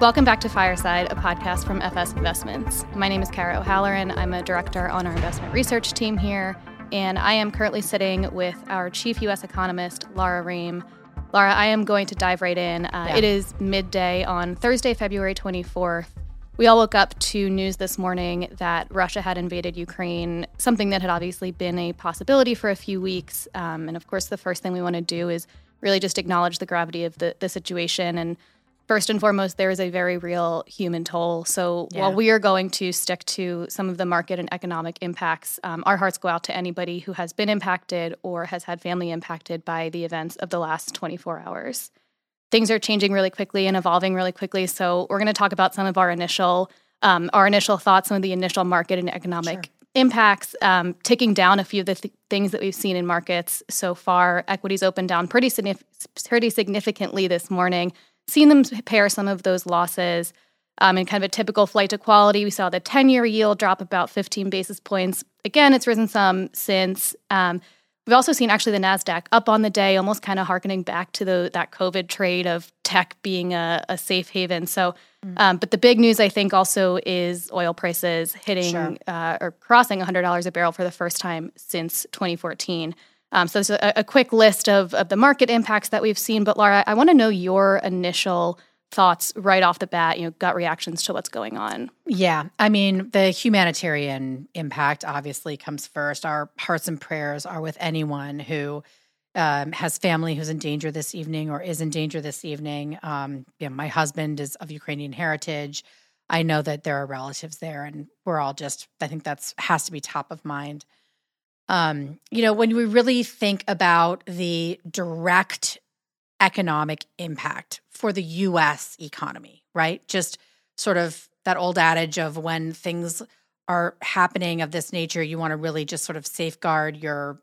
Welcome back to Fireside, a podcast from FS Investments. My name is Kara O'Halloran. I'm a director on our investment research team here, and I am currently sitting with our chief U.S. economist, Laura Rehm. Laura, I am going to dive right in. It is midday on Thursday, February 24th. We all woke up to news this morning that Russia had invaded Ukraine, something that had obviously been a possibility for a few weeks. And of course, the first thing we want to do is really just acknowledge the gravity of the situation. And first and foremost, there is a very real human toll. So while we are going to stick to some of the market and economic impacts, our hearts go out to anybody who has been impacted or has had family impacted by the events of the last 24 hours. Things are changing really quickly and evolving really quickly. So we're going to talk about some of our initial thoughts, some of the initial market and economic impacts, ticking down a few of the things that we've seen in markets so far. Equities opened down pretty significantly this morning. Seen them pair some of those losses in kind of a typical flight to quality. We saw the 10-year yield drop about 15 basis points. Again, it's risen some since. We've also seen actually the NASDAQ up on the day, almost kind of hearkening back to that COVID trade of tech being a safe haven. So, but the big news, I think, also is oil prices hitting or crossing $100 a barrel for the first time since 2014. So this is a quick list of the market impacts that we've seen. But Laura, I want to know your initial thoughts right off the bat, gut reactions to what's going on. Yeah. I mean, the humanitarian impact obviously comes first. Our hearts and prayers are with anyone who has family who's in danger this evening or is in danger this evening. My husband is of Ukrainian heritage. I know that there are relatives there, and we're all I think that has to be top of mind. When we really think about the direct economic impact for the U.S. economy, right? Just sort of that old adage of when things are happening of this nature, you want to really just sort of safeguard your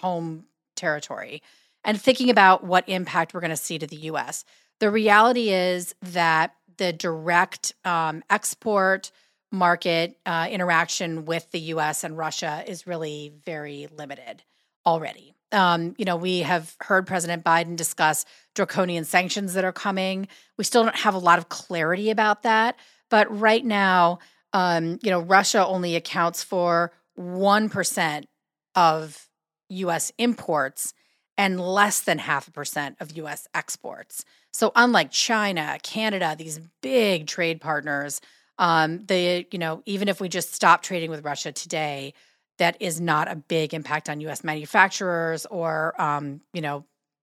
home territory. And thinking about what impact we're going to see to the U.S., the reality is that the direct export market interaction with the U.S. and Russia is really very limited already. We have heard President Biden discuss draconian sanctions that are coming. We still don't have a lot of clarity about that. But right now, Russia only accounts for 1% of U.S. imports and less than 0.5% of U.S. exports. So unlike China, Canada, these big trade partners, even if we just stop trading with Russia today, that is not a big impact on U.S. manufacturers or,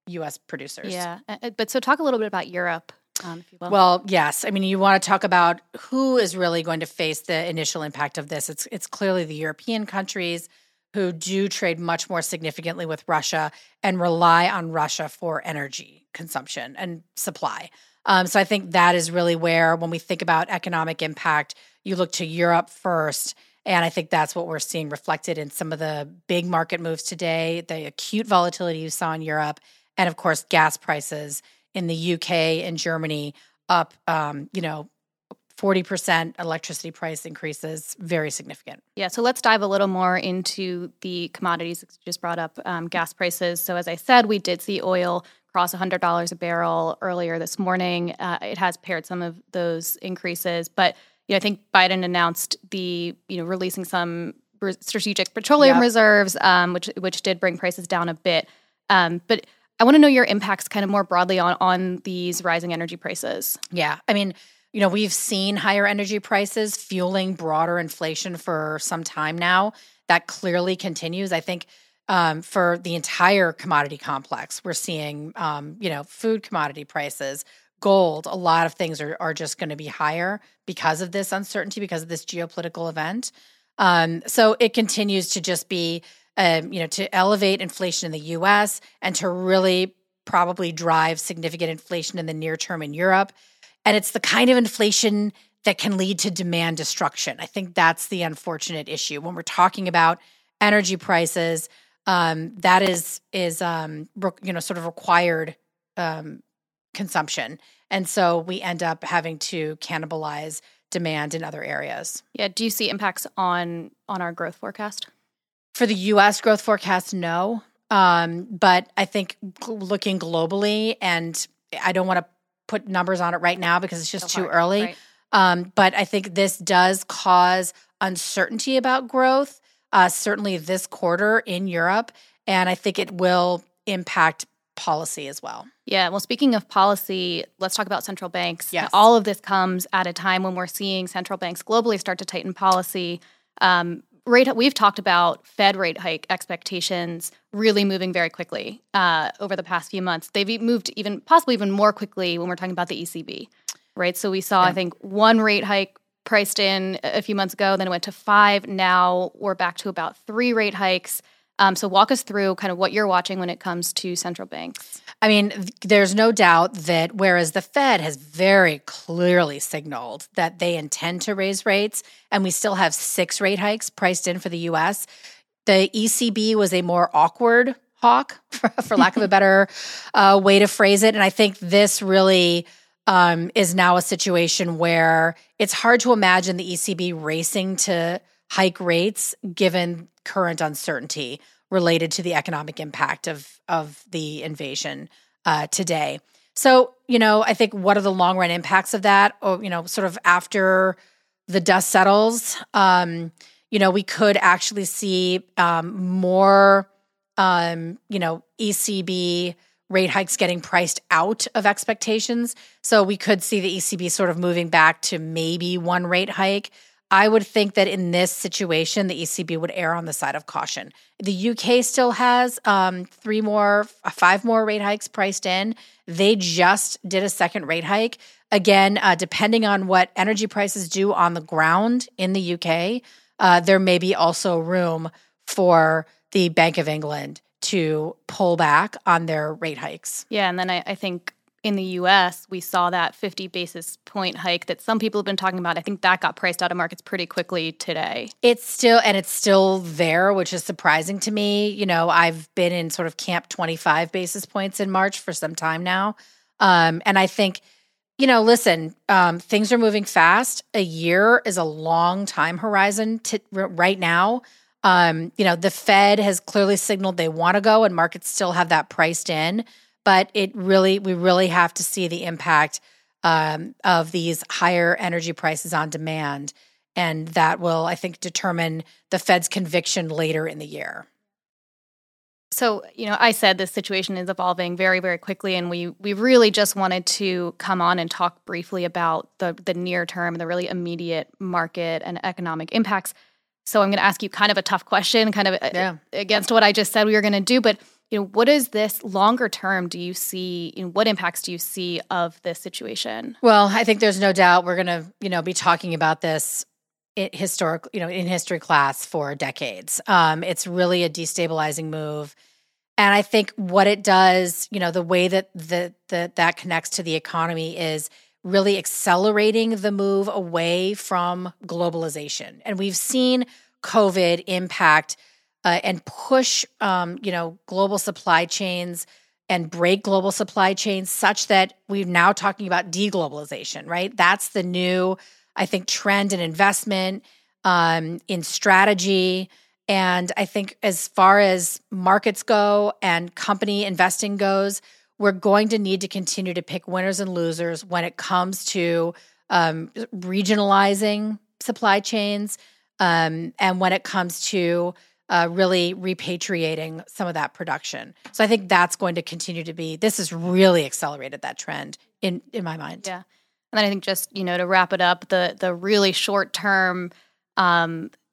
U.S. producers. Yeah. But so talk a little bit about Europe, if you will. Well, yes. I mean, you want to talk about who is really going to face the initial impact of this. It's clearly the European countries who do trade much more significantly with Russia and rely on Russia for energy consumption and supply. So I think that is really where, when we think about economic impact, you look to Europe first, and I think that's what we're seeing reflected in some of the big market moves today, the acute volatility you saw in Europe, and of course, gas prices in the UK and Germany up, 40% electricity price increases, very significant. Yeah, so let's dive a little more into the commodities that you just brought up, gas prices. So as I said, we did see oil cross $100 a barrel earlier this morning. It has paired some of those increases, but I think Biden announced the releasing some strategic petroleum reserves, which did bring prices down a bit. But I want to know your impacts kind of more broadly on these rising energy prices. Yeah, I mean, we've seen higher energy prices fueling broader inflation for some time now. That clearly continues. I think for the entire commodity complex, we're seeing, food commodity prices, gold, a lot of things are just going to be higher because of this uncertainty, because of this geopolitical event. So it continues to just be, to elevate inflation in the U.S. and to really probably drive significant inflation in the near term in Europe. And it's the kind of inflation that can lead to demand destruction. I think that's the unfortunate issue. When we're talking about energy prices, that is sort of required consumption. And so we end up having to cannibalize demand in other areas. Yeah. Do you see impacts on our growth forecast? For the U.S. growth forecast, no. But I think looking globally, and I don't want to put numbers on it right now because it's just too early. Right. But I think this does cause uncertainty about growth, certainly this quarter in Europe. And I think it will impact policy as well. Yeah. Well, speaking of policy, let's talk about central banks. Yes. All of this comes at a time when we're seeing central banks globally start to tighten policy. We've talked about Fed rate hike expectations really moving very quickly over the past few months. They've moved even more quickly when we're talking about the ECB, right? So we saw, I think, one rate hike priced in a few months ago, then it went to 5. Now we're back to about 3 rate hikes. So walk us through kind of what you're watching when it comes to central banks. I mean, there's no doubt that whereas the Fed has very clearly signaled that they intend to raise rates, and we still have 6 rate hikes priced in for the U.S., the ECB was a more awkward hawk, for lack of a better way to phrase it. And I think this really is now a situation where it's hard to imagine the ECB racing to hike rates given current uncertainty related to the economic impact of the invasion today. So, I think what are the long-run impacts of that? Or, sort of after the dust settles, we could actually see more, ECB rate hikes getting priced out of expectations. So we could see the ECB sort of moving back to maybe 1 rate hike. I would think that in this situation, the ECB would err on the side of caution. The UK still has 5 more rate hikes priced in. They just did a 2nd rate hike. Again, depending on what energy prices do on the ground in the UK, there may be also room for the Bank of England to pull back on their rate hikes. Yeah, and then I think in the U.S., we saw that 50 basis point hike that some people have been talking about. I think that got priced out of markets pretty quickly today. It's still there, which is surprising to me. I've been in sort of camp 25 basis points in March for some time now. And I think, things are moving fast. A year is a long time horizon right now. The Fed has clearly signaled they want to go and markets still have that priced in. But we really have to see the impact of these higher energy prices on demand. And that will, I think, determine the Fed's conviction later in the year. So, I said this situation is evolving very, very quickly. And we really just wanted to come on and talk briefly about the near term, the really immediate market and economic impacts. So I'm going to ask you kind of a tough question, against what I just said we were going to do. But what is this longer term? Do you see, what impacts do you see of this situation? Well, I think there's no doubt we're going to, be talking about this in history class for decades. It's really a destabilizing move. And I think what it does, the way that that connects to the economy is really accelerating the move away from globalization. And we've seen COVID impact and push, global supply chains and break global supply chains such that we're now talking about deglobalization, right? That's the new, I think, trend in investment, in strategy. And I think as far as markets go and company investing goes, we're going to need to continue to pick winners and losers when it comes to regionalizing supply chains and when it comes to really repatriating some of that production. So I think that's going to continue to be, this has really accelerated that trend in my mind. Yeah. And then I think just, to wrap it up, the really short term,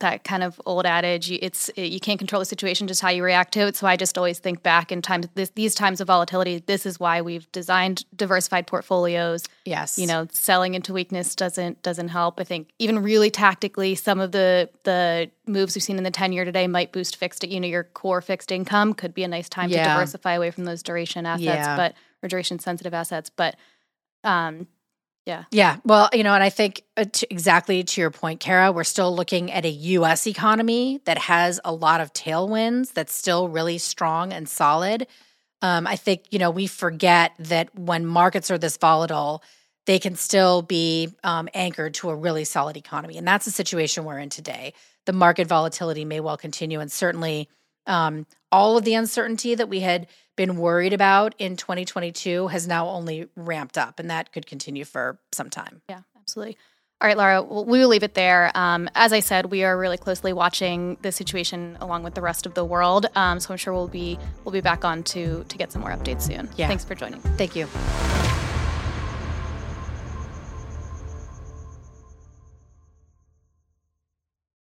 that kind of old adage, you can't control the situation, just how you react to it. So I just always think back in times, these times of volatility, this is why we've designed diversified portfolios. Yes. Selling into weakness doesn't help. I think even really tactically, some of the moves we've seen in the 10-year today might boost fixed, your core fixed income could be a nice time to diversify away from those duration assets, or duration sensitive assets. But, Yeah. Well, and I think exactly to your point, Kara, we're still looking at a U.S. economy that has a lot of tailwinds that's still really strong and solid. I think, we forget that when markets are this volatile, they can still be anchored to a really solid economy. And that's the situation we're in today. The market volatility may well continue. And certainly all of the uncertainty that we had been worried about in 2022 has now only ramped up, and that could continue for some time. Yeah, absolutely. All right, Laura, we will leave it there. As I said, we are really closely watching the situation along with the rest of the world. So I'm sure we'll be back on to get some more updates soon. Yeah. Thanks for joining. Thank you.